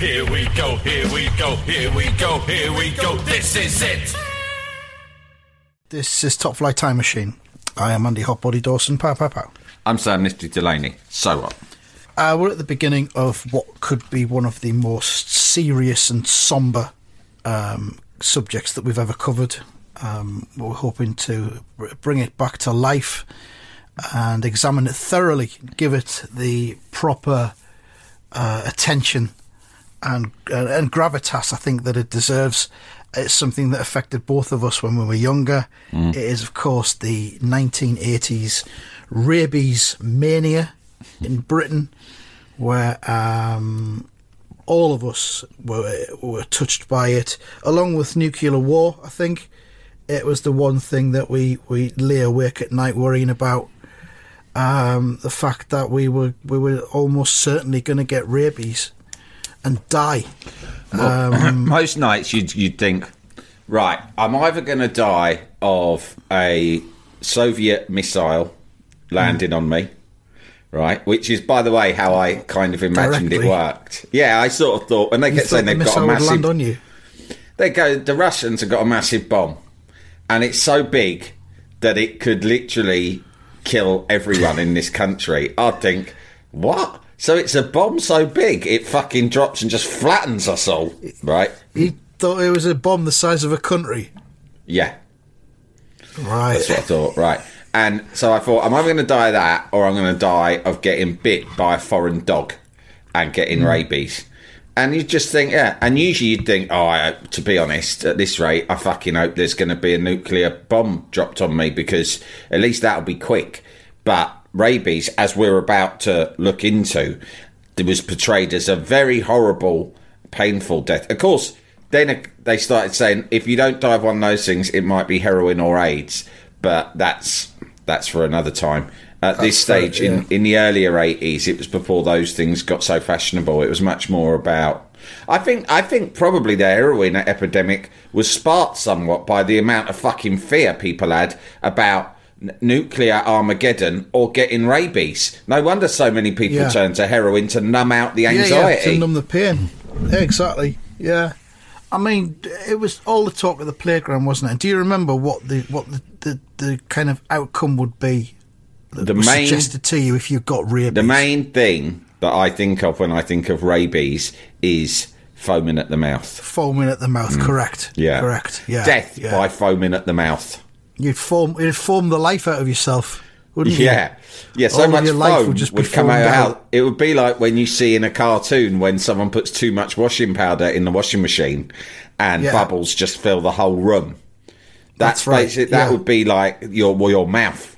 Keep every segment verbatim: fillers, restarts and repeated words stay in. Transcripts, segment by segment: Here we go, here we go, here we go, here we go, this is it! This is Top Flight Time Machine. I am Andy Hotbody Dawson, pow pow pow. I'm Sam Nisty Delaney, so what? Uh, we're at the beginning of what could be one of the most serious and sombre um, subjects that we've ever covered. Um, we're hoping to bring it back to life and examine it thoroughly, give it the proper uh, attention And, and gravitas, I think, that it deserves. It's something that affected both of us when we were younger. Mm. It is, of course, the nineteen eighties rabies mania in Britain, where um, all of us were, were touched by it, along with nuclear war, I think. It was the one thing that we, we lay awake at night worrying about. Um, the fact that we were we were almost certainly going to get rabies and die. Well, um, most nights you'd, you'd think, right, I'm either going to die of a Soviet missile landing mm. on me, right, which is, by the way, how I kind of imagined directly. It worked. Yeah, I sort of thought, when they kept saying the they've got a massive... Land on you. They go, the Russians have got a massive bomb, and it's so big that it could literally kill everyone in this country. I'd think, what? So it's a bomb so big, it fucking drops and just flattens us all, right? He thought it was a bomb the size of a country. Yeah. Right. That's what I thought, right. And so I thought, am I going to die of that, or I'm going to die of getting bit by a foreign dog and getting mm. rabies? And you just think, yeah. And usually you'd think, oh, I hope, to be honest, at this rate, I fucking hope there's going to be a nuclear bomb dropped on me, because at least that'll be quick. But rabies, as we're about to look into, it was portrayed as a very horrible, painful death. Of course, then they started saying, if you don't die of one of those things, it might be heroin or AIDS. But that's that's for another time. At that's this stage, fair, yeah. in, in the earlier eighties, it was before those things got so fashionable. It was much more about... I think I think probably the heroin epidemic was sparked somewhat by the amount of fucking fear people had about nuclear Armageddon or getting rabies. No wonder so many people yeah. turn to heroin to numb out the anxiety. Yeah, yeah, to numb the pain. Yeah, exactly. Yeah. I mean, it was all the talk of the playground, wasn't it? Do you remember what the what the, the, the kind of outcome would be that the was main, suggested to you if you got rabies? The main thing that I think of when I think of rabies is foaming at the mouth. Foaming at the mouth, mm. correct. Yeah. Correct. Yeah. Death yeah. by foaming at the mouth. You'd form, it'd form the life out of yourself, wouldn't you? Yeah, yeah. So all much your foam would, just would come out. out. It would be like when you see in a cartoon when someone puts too much washing powder in the washing machine, and yeah. bubbles just fill the whole room. That's, That's right. That yeah. would be like your well, your mouth.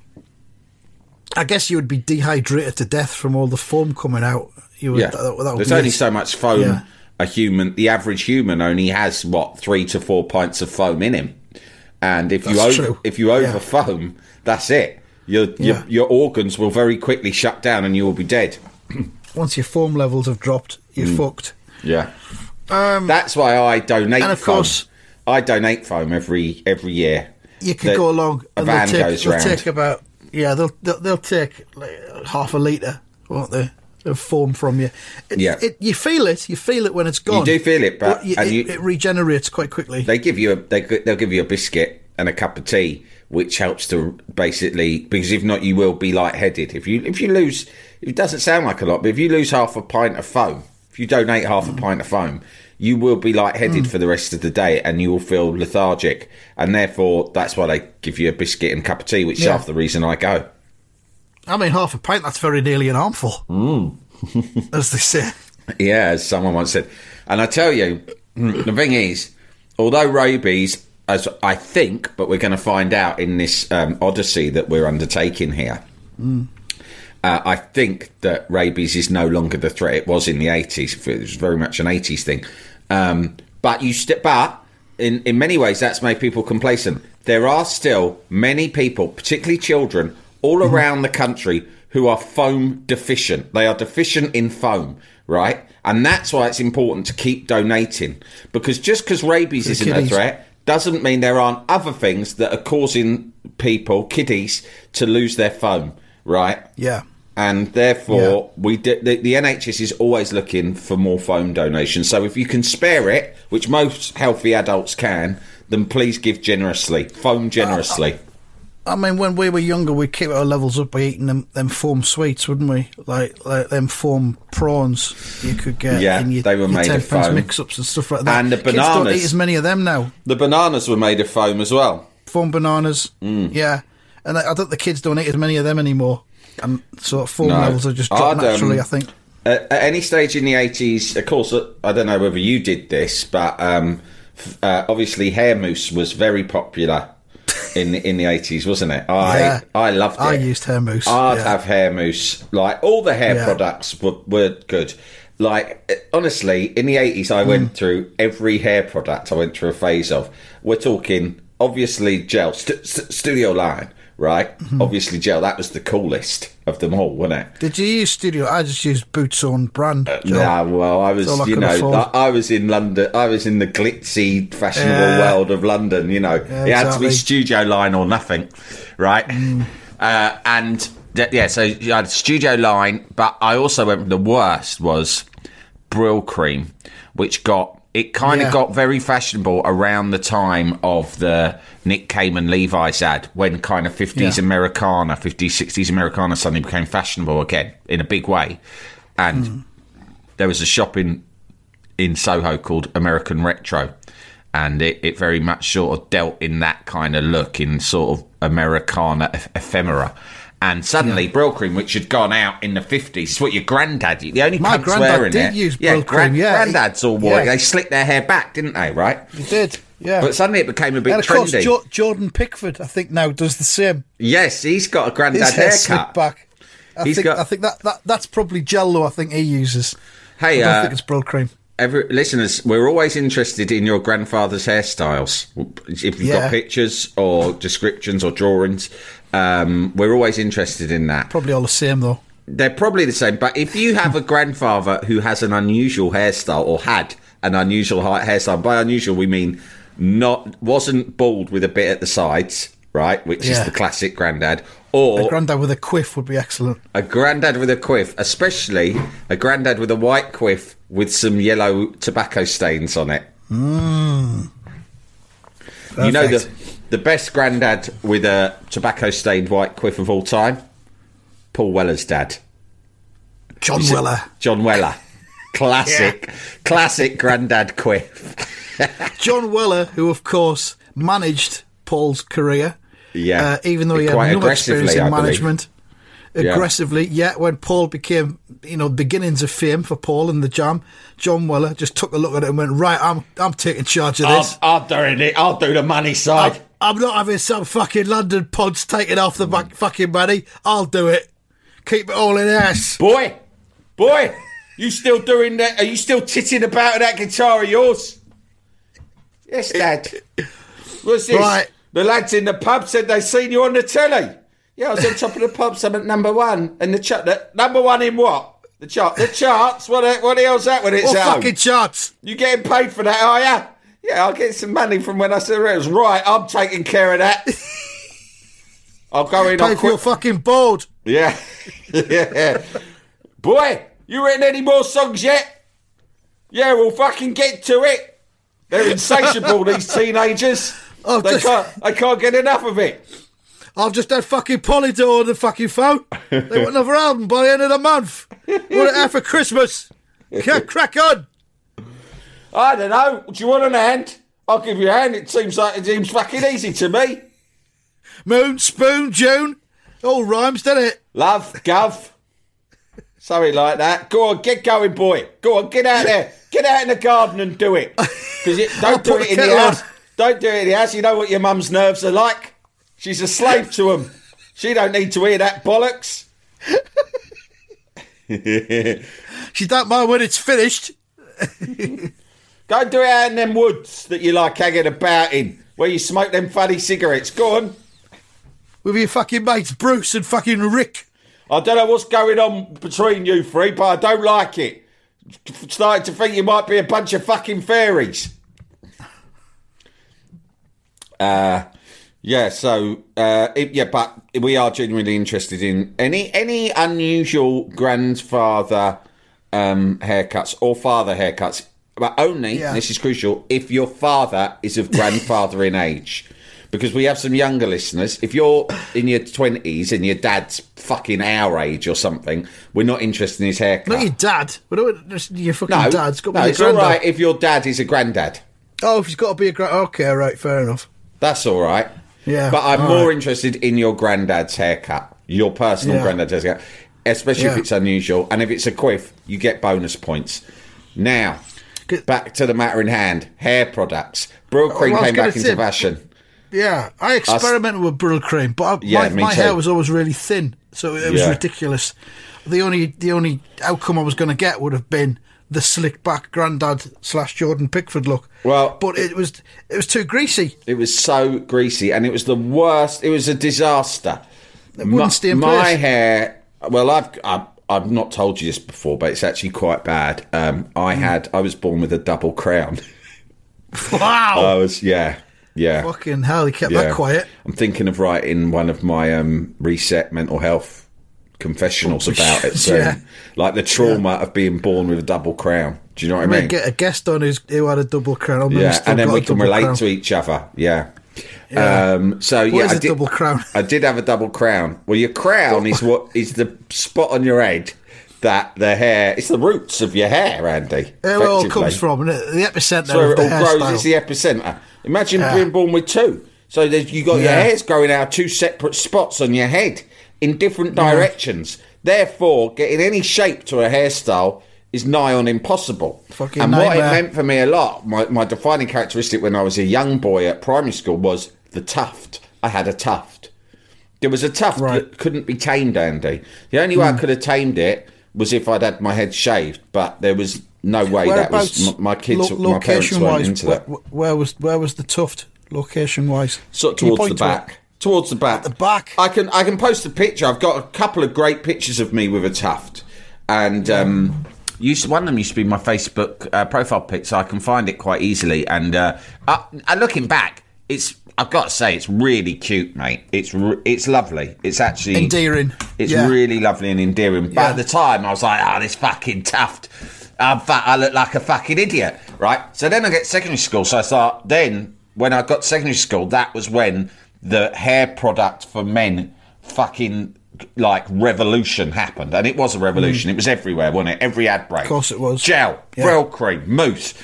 I guess you would be dehydrated to death from all the foam coming out. You would, yeah. that, that would There's only nice. so much foam. Yeah. A human, the average human, only has what three to four pints of foam in him. And if that's you over, true. if you over yeah. foam, that's it. Your, your yeah. your organs will very quickly shut down, and you will be dead. Once your foam levels have dropped, you're mm. fucked. Yeah, um, that's why I donate. And of foam. course, I donate foam every every year. You can the, go along. A and van they'll take, goes they'll round. Take about yeah, they'll they'll, they'll take like half a litre, won't they? Of foam from you. It, yeah. It, you feel it. You feel it when it's gone. You do feel it, but... You, and you, it, it regenerates quite quickly. They give you a, they, they'll give you a biscuit and a cup of tea which helps to basically, because if not, you will be lightheaded. If you if you lose, it doesn't sound like a lot, but if you lose half a pint of foam, if you donate half mm. a pint of foam, you will be lightheaded mm. for the rest of the day, and you will feel lethargic. And therefore, that's why they give you a biscuit and a cup of tea, which yeah. is half the reason I go. I mean, half a pint, that's very nearly an armful, mm. as they say. Yeah, as someone once said. And I tell you, the thing is, although Roby's, as I think, but we're going to find out in this um, odyssey that we're undertaking here, mm. uh, I think that rabies is no longer the threat it was in the eighties. It was very much an eighties thing. Um, but you st- but in, in many ways, that's made people complacent. There are still many people, particularly children, all mm. around the country who are foam deficient. They are deficient in foam, right? And that's why it's important to keep donating, because just because rabies the isn't kiddies. a threat doesn't mean there aren't other things that are causing people, kiddies, to lose their foam, right? Yeah. And therefore, yeah. we do, the, the N H S is always looking for more foam donations. So if you can spare it, which most healthy adults can, then please give generously, foam generously. Uh, I, I mean, when we were younger, we'd keep our levels up by eating them, them foam sweets, wouldn't we? Like, like them foam prawns you could get yeah, in your, they were your made of foam. Mix-ups and stuff like that. And the bananas. Kids don't eat as many of them now. The bananas were made of foam as well. Foam bananas, mm. yeah. And I think the kids don't eat as many of them anymore. And so foam no. levels are just dropped naturally, um, I think. At, at any stage in the eighties, of course, I don't know whether you did this, but um, uh, obviously hair mousse was very popular in the, in the eighties, wasn't it? I yeah. I loved it. I used hair mousse. I'd yeah. have hair mousse. Like, all the hair yeah. products were, were good. Like, honestly, in the eighties, I mm. went through every hair product I went through a phase of. We're talking, obviously, gel, st- st- Studio Line. Right, mm-hmm. obviously gel, that was the coolest of them all, wasn't it? Did you use Studio? I just used Boots on brand. Uh, nah, well, I was, I you know, I, I was in London, I was in the glitzy, fashionable yeah. world of London, you know. Yeah, it exactly. had to be Studio Line or nothing, right? Mm. Uh, and, yeah, so I had Studio Line, but I also went, the worst was Brill Cream, which got, it kind of yeah. got very fashionable around the time of the Nick Kamen Levi's ad, when kind of fifties yeah. Americana, fifties, sixties Americana suddenly became fashionable again in a big way. And mm. there was a shop in, in Soho called American Retro, and it, it very much sort of dealt in that kind of look, in sort of Americana e- ephemera. And suddenly, yeah. Brill Cream, which had gone out in the fifties, it's what your granddad used. The only My cunts wearing did it. Use yeah, gran- yeah, granddads all wore yeah. it. They slicked their hair back, didn't they, right? They did. Yeah, but suddenly it became a bit trendy. And of course, trendy. Jo- Jordan Pickford, I think, now does the same. Yes, he's got a granddad His hair haircut. Back. I he's think, got. I think that, that that's probably Jello. I think he uses. Hey, I don't uh, think it's Brill Cream. Every, listeners, we're always interested in your grandfather's hairstyles. If you've yeah. got pictures or descriptions or drawings, um, we're always interested in that. Probably all the same, though. They're probably the same. But if you have a grandfather who has an unusual hairstyle, or had an unusual hairstyle, by unusual we mean not wasn't bald with a bit at the sides, right, which yeah. is the classic granddad, or a granddad with a quiff would be excellent. A granddad with a quiff, especially a granddad with a white quiff with some yellow tobacco stains on it. Mm. You know the the best granddad with a tobacco stained white quiff of all time? Paul Weller's dad, John Weller. John Weller, classic, yeah. classic granddad quiff. John Weller, who, of course, managed Paul's career. Yeah. Uh, even though he Quite had no experience in I management. Believe. Aggressively. Yeah. yeah, when Paul became, you know, beginnings of fame for Paul and the Jam, John Weller just took a look at it and went, right, I'm I'm taking charge of this. I'm, I'm doing it. I'll do the money side. I'm, I'm not having some fucking London pods taking off the mm. fucking money. I'll do it. Keep it all in house. Boy, boy, you still doing that? Are you still titting about that guitar of yours? Yes, Dad. What's this? Right. The lads in the pub said they seen you on the telly. Yeah, I was on top of the pub, so I'm at number one. And the chart, the, number one in what? The chart, the charts. What the, what the hell's that when it's what out? Fucking charts? You getting paid for that, are you? Yeah, I'll get some money from when I said it was right. I'm taking care of that. I'll go in. Pay I'll for your fucking board. Yeah, yeah. Boy, you written any more songs yet? Yeah, we'll fucking get to it. They're insatiable, these teenagers. Oh, they, just... can't, they can't get enough of it. I've just had fucking Polydor on the fucking phone. They want another album by the end of the month. Want it out for Christmas. Can't crack on. I don't know. Do you want an hand? I'll give you a hand. It seems like it seems fucking easy to me. Moon, spoon, June. All rhymes, doesn't it? Love, gov. Something like that. Go on, get going, boy. Go on, get out there. Get out in the garden and do it. Because don't do it in the house. On. Don't do it in the house. You know what your mum's nerves are like. She's a slave to them. She don't need to hear that bollocks. She don't mind when it's finished. Go and do it out in them woods that you like hanging about in, where you smoke them funny cigarettes. Go on. With your fucking mates Bruce and fucking Rick. I don't know what's going on between you three, but I don't like it. I'm starting to think you might be a bunch of fucking fairies. Uh, yeah, so, uh, it, yeah, but we are genuinely interested in any any unusual grandfather um, haircuts or father haircuts, but only, yeah. and this is crucial, if your father is of grandfathering age. Because we have some younger listeners. If you're in your twenties and your dad's fucking our age or something, we're not interested in his haircut. Not your dad. We're not just your fucking no, dad's got to no, be a granddad. It's all right if your dad is a granddad. Oh, if he's got to be a granddad. Okay, right, fair enough. That's all right. Yeah. But I'm more right. interested in your granddad's haircut, your personal yeah. granddad's haircut, especially yeah. if it's unusual. And if it's a quiff, you get bonus points. Now, Good. back to the matter in hand, hair products. Brill cream oh, came back into fashion. Yeah, I experimented with Brill cream, but I, yeah, my, my hair was always really thin, so it was yeah. ridiculous. The only the only outcome I was going to get would have been the slick back granddad slash Jordan Pickford look. Well, but it was it was too greasy. It was so greasy, and it was the worst. It was a disaster. It wouldn't my, stay in place. My hair. Well, I've, I've I've not told you this before, but it's actually quite bad. Um, I mm. had I was born with a double crown. Wow. I was yeah. Yeah. Fucking hell, he kept yeah. that quiet. I'm thinking of writing one of my um, reset mental health confessionals about it soon. Yeah. Like the trauma yeah. of being born with a double crown. Do you know what we I mean? Get a guest on who's, who had a double crown. Yeah, and then we can relate crown. to each other. Yeah. yeah. Um, so, what yeah. Is I a did, double crown? I did have a double crown. Well, your crown is what is the spot on your head that the hair, it's the roots of your hair, Andy. Where it all comes from, isn't it? The epicentre so of the hairstyle. So it all grows, it's the epicentre. Imagine yeah. being born with two. So you got yeah. your hair's growing out of two separate spots on your head in different directions. Yeah. Therefore, getting any shape to a hairstyle is nigh on impossible. Fucking and nightmare. What it meant for me a lot, my, my defining characteristic when I was a young boy at primary school was the tuft. I had a tuft. There was a tuft right. that couldn't be tamed, Andy. The only mm. way I could have tamed it was if I'd had my head shaved, but there was... No way, that was my kids. Lo- my parents weren't wise, into that. Where, where was where was the tuft location wise? Sort of towards the back. To towards the back. At the back. I can I can post a picture. I've got a couple of great pictures of me with a tuft, and um, used to, one of them used to be my Facebook uh, profile pic, so I can find it quite easily. And uh, uh, looking back, it's I've got to say it's really cute, mate. It's re- it's lovely. It's actually endearing. It's yeah. really lovely and endearing. But yeah. at the time, I was like, oh, this fucking tuft. I'm fat, I look like a fucking idiot, right? So then I get secondary school. So I thought, then when I got secondary school, that was when the hair product for men fucking like revolution happened. And it was a revolution. Mm. It was everywhere, wasn't it? Every ad break. Of course it was. Gel, yeah. Brill cream, mousse,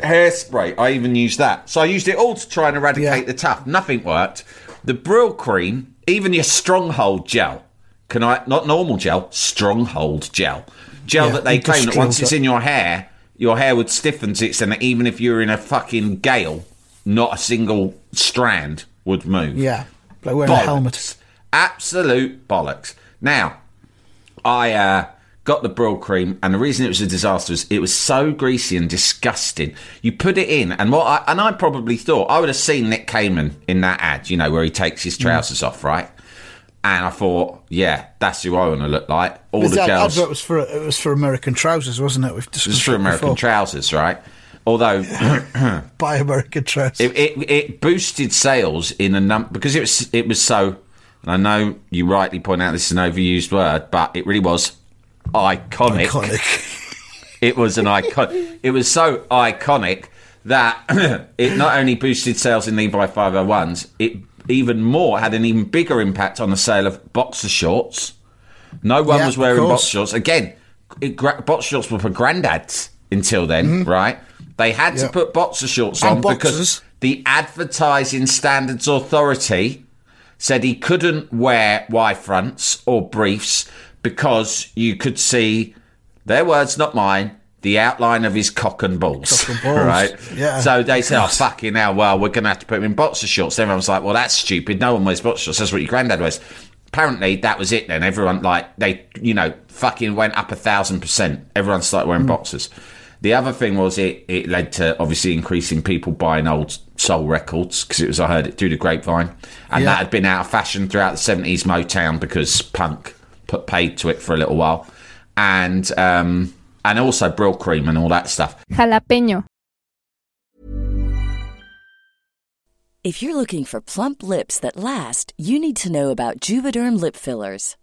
hairspray. I even used that. So I used it all to try and eradicate yeah. the tuft. Nothing worked. The Brill cream, even your Stronghold gel. Can I, not normal gel, Stronghold gel. Gel yeah, that they claim that once it's in your hair, your hair would stiffen to it, and that even if you were in a fucking gale, not a single strand would move. Yeah, like wearing bollocks. a helmet. Absolute bollocks. Now, I uh, got the Brill cream, and the reason it was a disaster was it was so greasy and disgusting. You put it in, and what I, and I probably thought, I would have seen Nick Kamen in that ad, you know, where he takes his trousers mm. off, right? And I thought, yeah, that's who I want to look like. All the girls. Advert was for it was for American trousers, wasn't it? We've discussed it was for American before. trousers, right? Although buy American trousers, it, it, it boosted sales in a number because it was it was so. And I know you rightly point out this is an overused word, but it really was iconic. Iconic. It was an icon. It was so iconic that it not only boosted sales in Levi five oh ones, it. even more, had an even bigger impact on the sale of boxer shorts. No one yeah, was wearing boxer shorts. Again, it, boxer shorts were for granddads until then, mm-hmm. right? They had yeah. to put boxer shorts on because the Advertising Standards Authority said he couldn't wear Y fronts or briefs because you could see, their words, not mine, the outline of his cock and balls. Cock and balls. Right? Yeah. So they said, oh, fucking hell, well, we're going to have to put him in boxer shorts. Everyone was like, well, that's stupid. No one wears boxer shorts. That's what your granddad wears. Apparently, that was it then. Everyone, like, they, you know, fucking went up a thousand percent. Everyone started wearing mm. boxers. The other thing was it, it led to, obviously, increasing people buying old soul records because it was, I heard it through the grapevine. And yeah. that had been out of fashion throughout the seventies Motown because punk put paid to it for a little while. And, um... and also brill cream and all that stuff. Jalapeño. If you're looking for plump lips that last, you need to know about Juvederm lip fillers.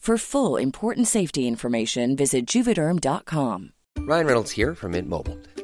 For full, important safety information, visit Juvederm dot com. Ryan Reynolds here from Mint Mobile.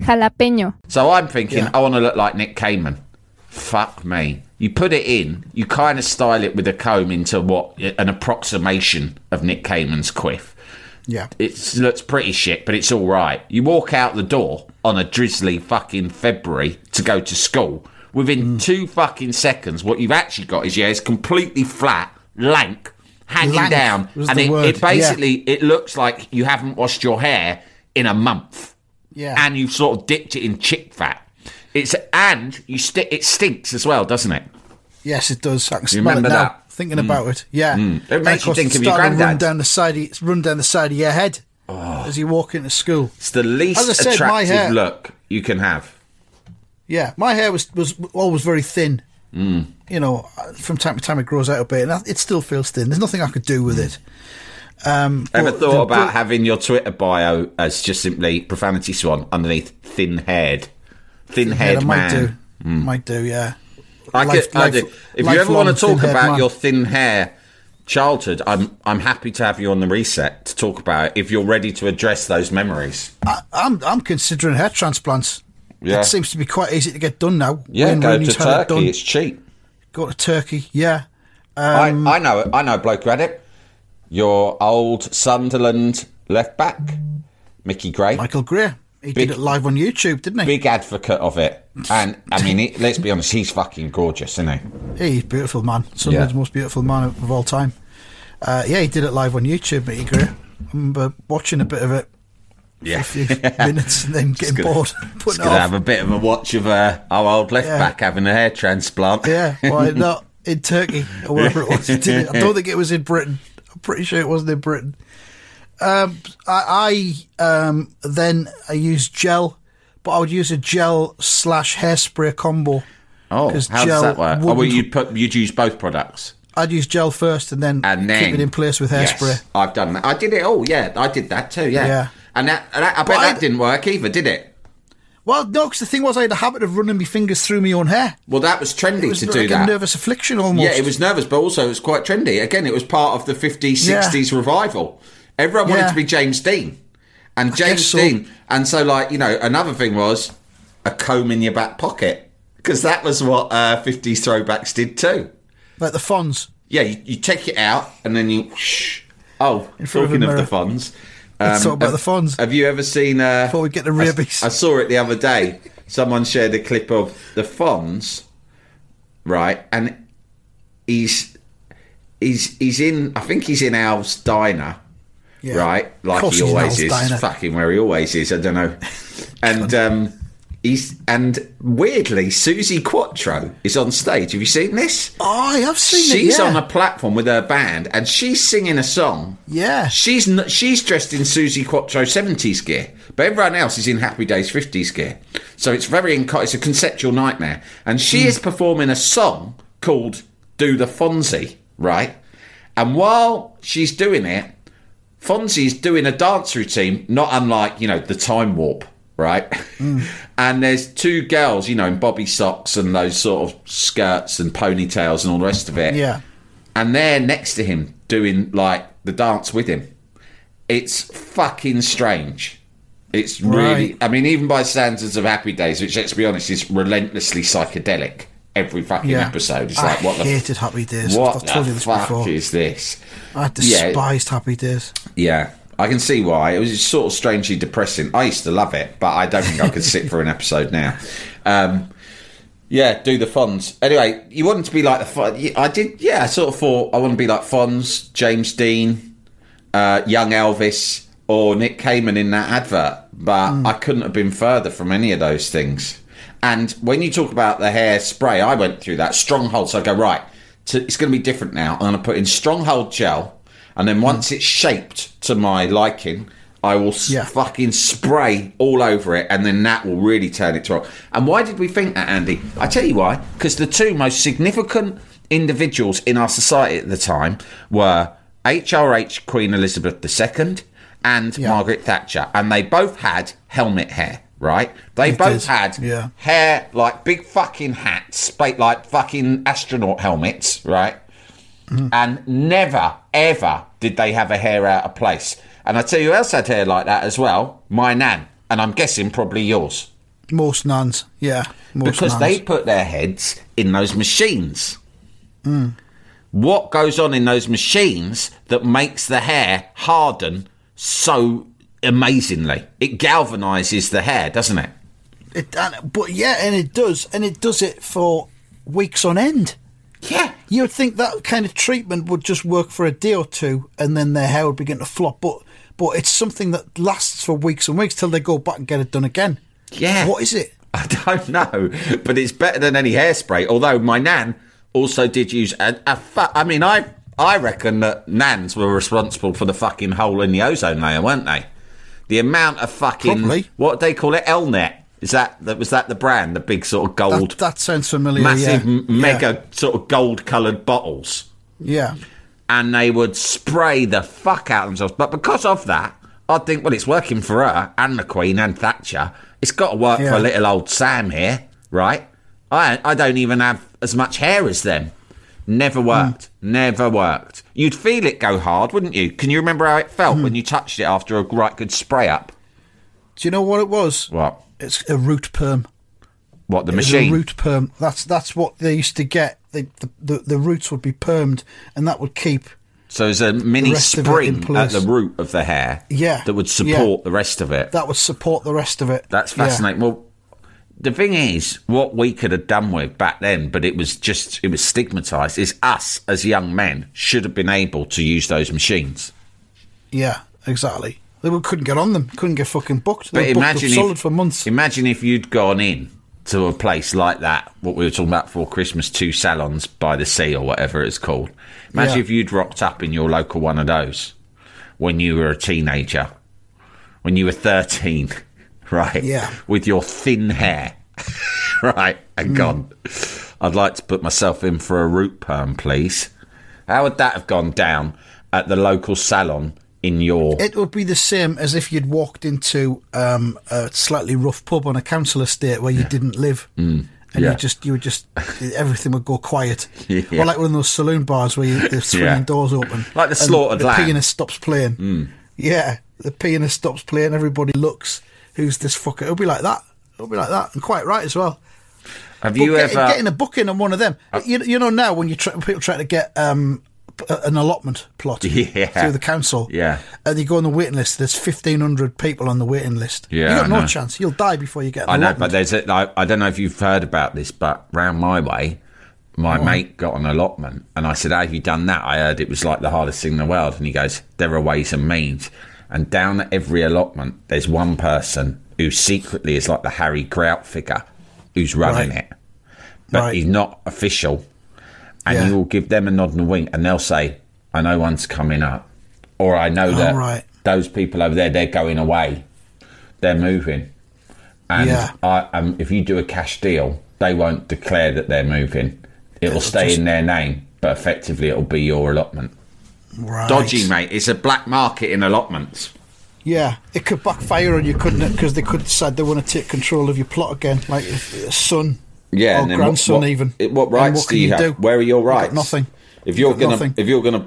Jalapeño. So I'm thinking, yeah. I want to look like Nick Kamen. Fuck me. You put it in, you kind of style it with a comb into what an approximation of Nick Kamen's quiff. Yeah. It looks pretty shit, but it's all right. You walk out the door on a drizzly fucking February to go to school. Within mm. two fucking seconds, what you've actually got is, yeah, it's completely flat, lank, hanging lank down. And it, it basically, yeah. it looks like you haven't washed your hair in a month. Yeah. And you've sort of dipped it in chick fat. It's and you st- it stinks as well, doesn't it? Yes, it does. I can smell remember it now, that? Thinking mm. about it, yeah. Mm. It makes you think of your granddad. Run down the side of, it's run down the side of your head oh. as you walk into school. It's the least As I said, attractive hair, look you can have. Yeah, my hair was, was always very thin. Mm. You know, from time to time it grows out a bit, and it still feels thin. There's nothing I could do with it. Um, Ever thought the, about the, having your Twitter bio as just simply Profanity Swan underneath thin-haired? Thin-haired thin man. Might do. Mm. Might do, yeah. I life, could, life, I do. If you ever want to talk about man. your thin hair childhood, I'm I'm happy to have you on the reset to talk about it if you're ready to address those memories. I, I'm I'm considering hair transplants. Yeah. It seems to be quite easy to get done now. Yeah, when, go when to Turkey. It it's cheap. Go to Turkey. Yeah. Um, I I know I know a bloke who had it. Your old Sunderland left back, Mickey Gray. Michael Gray. He big, did it live on YouTube, didn't he? Big advocate of it. And, I mean, he, let's be honest, he's fucking gorgeous, isn't he? He's a beautiful man. Sunderland's yeah. most beautiful man of all time. Uh, yeah, he did it live on YouTube, Mickey Gray. I remember watching a bit of it. Yeah. fifty minutes and then getting gonna, bored. Just going to have a bit of a watch of uh, our old left yeah. back having a hair transplant. Yeah, why not? In Turkey or wherever it was. He did it. I don't think it was in Britain. I'm pretty sure it wasn't in Britain. Um, I, I um, then I used gel, but I would use a gel slash hairspray combo. Oh, how does that work? Oh, well, you'd, put, you'd use both products. I'd use gel first and then, and then keep it in place with hairspray. Yes, I've done that. I did it all. Yeah, I did that too. Yeah, yeah. And that, and that I bet but that I, didn't work either, did it? Well, no, because the thing was I had a habit of running my fingers through my own hair. Well, that was trendy it was to like do that. It was a nervous affliction almost. Yeah, it was nervous, but also it was quite trendy. Again, it was part of the fifties, sixties yeah. revival. Everyone yeah. wanted to be James Dean. And I James so. Dean. And so, like, you know, another thing was a comb in your back pocket. Because that was what uh, fifties throwbacks did too. Like the Fonz. Yeah, you, you take it out and then you... Whoosh. Oh, talking of, of the Fonz... Um, Let's talk about have, the Fonz. Have you ever seen... Uh, Before we get the rabies. I, I saw it the other day. Someone shared a clip of the Fonz, right? And he's he's he's in... I think he's in Al's Diner, yeah. right? Like he always is. Diner. Fucking where he always is. I don't know. And um, he's and weirdly, Susie Quattro is on stage. Have you seen this? Oh, I have seen she's it, She's yeah. on a platform with her band, and she's singing a song. Yeah. She's not, she's dressed in Susie Quattro seventies gear, but everyone else is in Happy Days fifties gear. So it's very, inco- it's a conceptual nightmare. And she mm. is performing a song called Do the Fonzie, right? And while she's doing it, Fonzie's doing a dance routine, not unlike, you know, the Time Warp. Right, mm. and there's two girls, you know, in bobby socks and those sort of skirts and ponytails and all the rest of it. Yeah, and they're next to him doing like the dance with him. It's fucking strange. It's really, right. I mean, even by standards of Happy Days, which let's be honest is relentlessly psychedelic. Every fucking yeah. episode, it's I like what hated the hated Happy Days. What I've told the you this fuck before. Is this? I despised yeah. Happy Days. Yeah. I can see why. It was sort of strangely depressing. I used to love it, but I don't think I could sit for an episode now. Um, yeah, do the Fonz. Anyway, you wanted to be like the Fonz. I did, yeah, I sort of thought I want to be like Fonz, James Dean, uh, Young Elvis, or Nick Kamen in that advert. But mm. I couldn't have been further from any of those things. And when you talk about the hair spray, I went through that. Stronghold. So I go, right, to, it's going to be different now. I'm going to put in Stronghold gel. And then once it's shaped to my liking, I will yeah. s- fucking spray all over it. And then that will really turn it to rock. And why did we think that, Andy? I tell you why. Because the two most significant individuals in our society at the time were H R H Queen Elizabeth the Second and yeah. Margaret Thatcher. And they both had helmet hair, right? They it both is. had yeah. hair like big fucking hats, like fucking astronaut helmets, right? Mm. And never, ever did they have a hair out of place. And I tell you who else had hair like that as well? My nan. And I'm guessing probably yours. Most nans, yeah. Most because nans. They put their heads in those machines. Mm. What goes on in those machines that makes the hair harden so amazingly? It galvanises the hair, doesn't it? It, and, but yeah, and it does. And it does it for weeks on end. Yeah. You would think that kind of treatment would just work for a day or two and then their hair would begin to flop, but but it's something that lasts for weeks and weeks till they go back and get it done again. Yeah. What is it? I don't know, but it's better than any hairspray, although my nan also did use a... a fu- I mean, I I reckon that nans were responsible for the fucking hole in the ozone layer, weren't they? The amount of fucking... Probably. What they call it? L-net. Is that was that the brand? The big sort of gold. That, that sounds familiar. Massive, yeah. mega yeah. sort of gold-coloured bottles. Yeah, and they would spray the fuck out of themselves. But because of that, I think well, it's working for her and the Queen and Thatcher. It's got to work yeah. for little old Sam here, right? I I don't even have as much hair as them. Never worked. Mm. Never worked. You'd feel it go hard, wouldn't you? Can you remember how it felt mm. when you touched it after a right good spray up? Do you know what it was? What? It's a root perm. What, the it machine? A root perm. That's that's what they used to get. They, the, the the roots would be permed, and that would keep. So there's a mini the spring at the root of the hair. Yeah. That would support yeah. the rest of it. That would support the rest of it. That's fascinating. Yeah. Well, the thing is, what we could have done with back then, but it was just it was stigmatised. Is us as young men should have been able to use those machines. Yeah. Exactly. They couldn't get on them. Couldn't get fucking booked. They were booked solid for months. Imagine if you'd gone in to a place like that, what we were talking about before Christmas, Two Salons by the Sea or whatever it's called. Imagine yeah. if you'd rocked up in your local one of those when you were a teenager, when you were thirteen, right? Yeah. With your thin hair, right? And mm. gone, I'd like to put myself in for a root perm, please. How would that have gone down at the local salon in your... It would be the same as if you'd walked into um, a slightly rough pub on a council estate where you yeah. didn't live. Mm. And yeah. you just, you would just, everything would go quiet. Yeah. Or like one of those saloon bars where you, they're swinging yeah. doors open. Like the slaughtered lamb. The pianist stops playing. Mm. Yeah, the pianist stops playing. Everybody looks. Who's this fucker? It'll be like that. It'll be like that, and quite right as well. Have but you get, ever getting a booking on one of them? Uh, you, you know now when you try, people try to get um, an allotment plot yeah. through the council, yeah, and you go on the waiting list. There's fifteen hundred people on the waiting list. Yeah, you got no chance. You'll die before you get an I allotment. know, but there's a, I, I don't know if you've heard about this, but round my way, my oh. mate got an allotment, and I said, "How have you done that?" I heard it was like the hardest thing in the world, and he goes, "There are ways and means." And down at every allotment, there's one person who secretly is like the Harry Grout figure who's running right. it. But right. he's not official. And yeah. you will give them a nod and a wink, and they'll say, I know one's coming up. Or I know oh, that right. those people over there, they're going away. They're moving. And yeah. I, um, if you do a cash deal, they won't declare that they're moving. It'll, it'll stay just... in their name, but effectively it'll be your allotment. Right. Dodgy, mate. It's a black market in allotments. Yeah, it could backfire on you, couldn't it? Because they could decide they want to take control of your plot again, like a son yeah, or and then grandson. What, what, even it, what rights what do you have? Do? Where are your rights? You've got nothing. If you're gonna, nothing. if you're gonna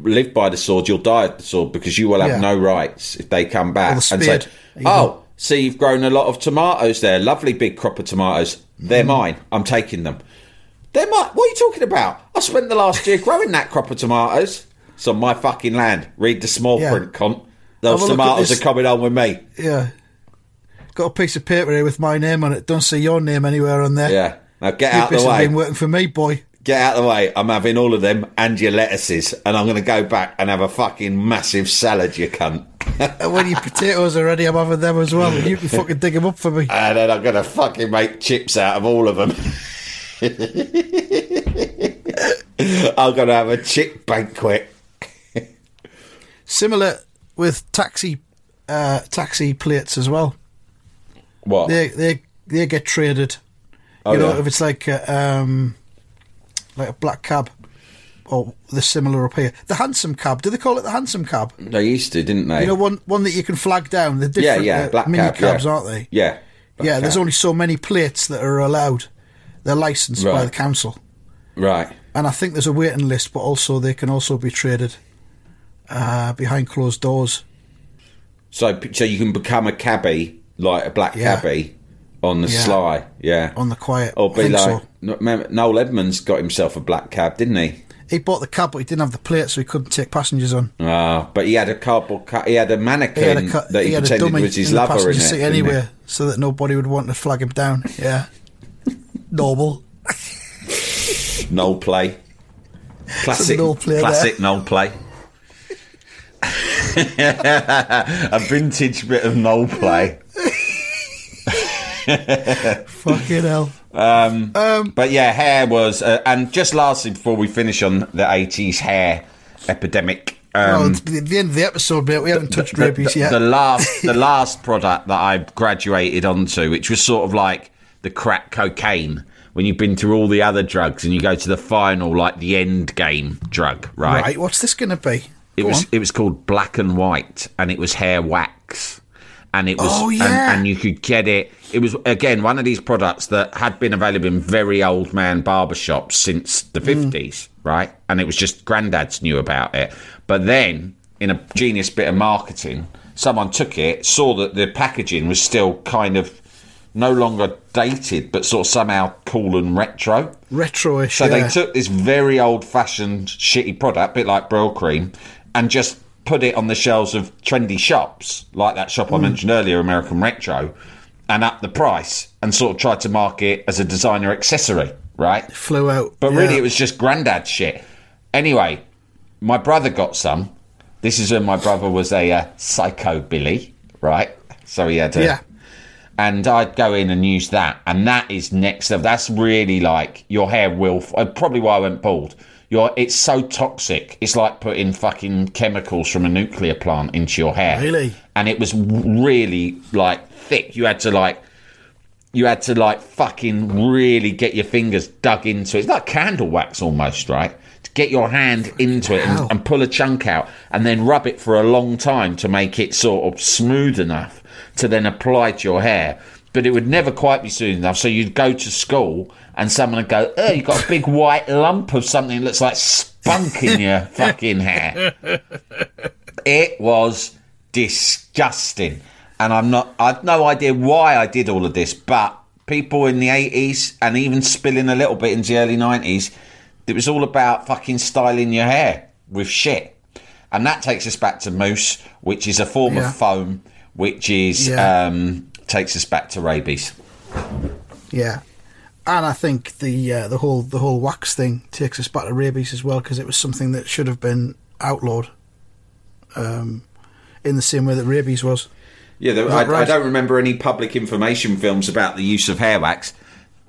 live by the sword, you'll die at the sword because you will have yeah. no rights if they come back the and say, even. "Oh, see, you've grown a lot of tomatoes there. Lovely big crop of tomatoes. They're mm. mine. I'm taking them." They're mine. What are you talking about? I spent the last year growing that crop of tomatoes. It's on my fucking land. Read the small yeah. print, cunt. Those tomatoes are coming on with me. Yeah. Got a piece of paper here with my name on it. Don't see your name anywhere on there. Yeah. Now get you out of the way. You've been working for me, boy. Get out of the way. I'm having all of them and your lettuces, and I'm going to go back and have a fucking massive salad, you cunt. And when your potatoes are ready, I'm having them as well. And you can fucking dig them up for me. And then I'm going to fucking make chips out of all of them. I'm going to have a chip banquet. Similar with taxi uh, taxi plates as well. What? They they they get traded. Oh, you know, yeah. if it's like a, um, like a black cab or the similar up here. The hansom cab. Do they call it the hansom cab? They used to, didn't they? You know, one one that you can flag down. They're different yeah, yeah. Black uh, mini cab, cabs, yeah. aren't they? Yeah. Black yeah, cab. There's only so many plates that are allowed. They're licensed right. by the council. Right. And I think there's a waiting list, but also they can also be traded. Uh, behind closed doors. So so you can become a cabbie, like a black yeah. cabbie, on the yeah. sly. Yeah. On the quiet. Or be like, so. Remember, Noel Edmonds got himself a black cab, didn't he? He bought the cab, but he didn't have the plate, so he couldn't take passengers on. Ah, but he had a cardboard cut. He had a mannequin he had a cu- that he, he pretended was his in lover the in it. Seat anywhere, so that nobody would want to flag him down. Yeah. Noble. Noel play. Classic Noel play. Classic Noel play. A vintage bit of Noel play. Fucking hell. Um, um, but yeah, hair was... Uh, and just lastly, before we finish on the eighties hair epidemic... Um, well, it's the end of the episode, mate. We haven't the, touched the, rabies the, yet. The last, the last product that I graduated onto, which was sort of like the crack cocaine, when you've been through all the other drugs and you go to the final, like the end game drug, right? Right, what's this going to be? It Go was on. It was called Black and White, and it was hair wax, and it was oh, yeah. and, and you could get it. It was again one of these products that had been available in very old man barbershops since the fifties, mm. right? And it was just granddads knew about it. But then, in a genius bit of marketing, someone took it, saw that the packaging was still kind of no longer dated, but sort of somehow cool and retro. Retro-ish. So yeah. they took this very old-fashioned shitty product, a bit like Brill Cream, and just put it on the shelves of trendy shops, like that shop mm. I mentioned earlier, American Retro, and up the price, and sort of tried to market as a designer accessory, right? It flew out. But yeah. really, it was just granddad shit. Anyway, my brother got some. This is when my brother was a uh, psychobilly, right? So he had a... Yeah. And I'd go in and use that. And that is next level. That's really like your hair will... Probably why I went bald. Your It's so toxic. It's like putting fucking chemicals from a nuclear plant into your hair. Really? And it was really like thick. You had to like... You had to like fucking really get your fingers dug into it. It's like candle wax almost, right? get your hand into it wow. and, and pull a chunk out and then rub it for a long time to make it sort of smooth enough to then apply to your hair. But it would never quite be smooth enough, so you'd go to school and someone would go, oh, you've got a big white lump of something that looks like spunk in your fucking hair. It was disgusting. And I'm not, I've no idea why I did all of this, but people in the eighties and even spilling a little bit into the early nineties, it was all about fucking styling your hair with shit. And that takes us back to mousse, which is a form yeah. of foam, which is yeah. um, takes us back to rabies. Yeah. And I think the uh, the whole the whole wax thing takes us back to rabies as well, because it was something that should have been outlawed um, in the same way that rabies was. Yeah, there, I, right? I don't remember any public information films about the use of hair wax.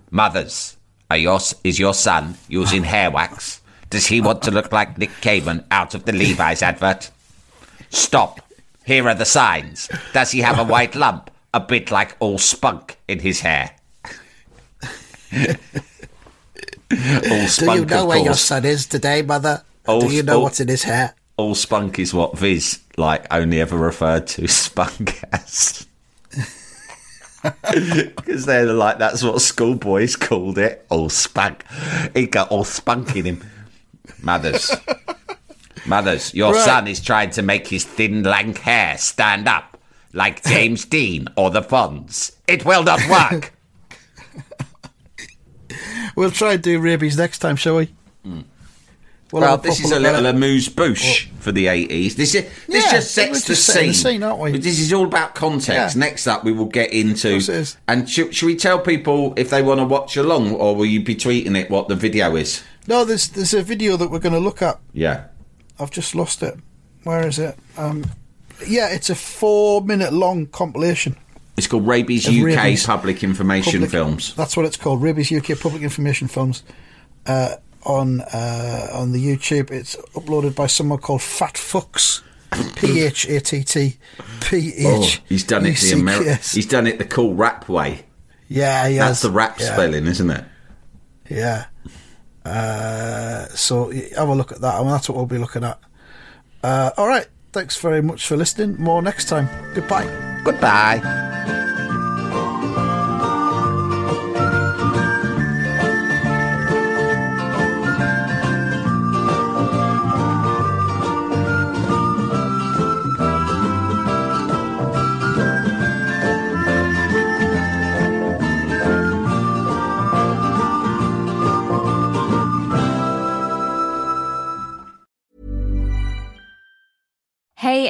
Mothers, are your, is your son using hair wax? Does he want to look like Nick Kamen out of the Levi's advert? Stop. Here are the signs. Does he have a white lump? A bit like all spunk in his hair. All spunk, do you know where your son is today, mother? All, do you know all, what's in his hair? All spunk is what Viz, like, only ever referred to spunk as. Because they're like, that's what schoolboys called it. All spunk. He got all spunk in him. Mothers. Mothers, your right. son is trying to make his thin, lank hair stand up like James Dean or the Fonz. It will not work. We'll try and do rabies next time, shall we? Mm. Well, well this is a little amuse-bouche for the eighties. This, is, this yeah, just sets just the, scene. the scene, aren't we? This is all about context. Yeah. Next up, we will get into... And should, should we tell people if they want to watch along, or will you be tweeting it what the video is? No, there's, there's a video that we're going to look at. Yeah. I've just lost it. Where is it? Um, yeah, it's a four-minute-long compilation. It's called Rabies U K Rabies Public Information Public, Films. That's what it's called, Rabies U K Public Information Films. Uh, on uh, on the YouTube, it's uploaded by someone called Fat Fox. P H A T T P H. He's done it the American. He's done it the cool rap way. Yeah, yeah. That's the rap yeah. spelling, isn't it? Yeah. Uh, so have a look at that. I mean, that's what we'll be looking at. Uh, all right. Thanks very much for listening. More next time. Goodbye. Goodbye. Hey,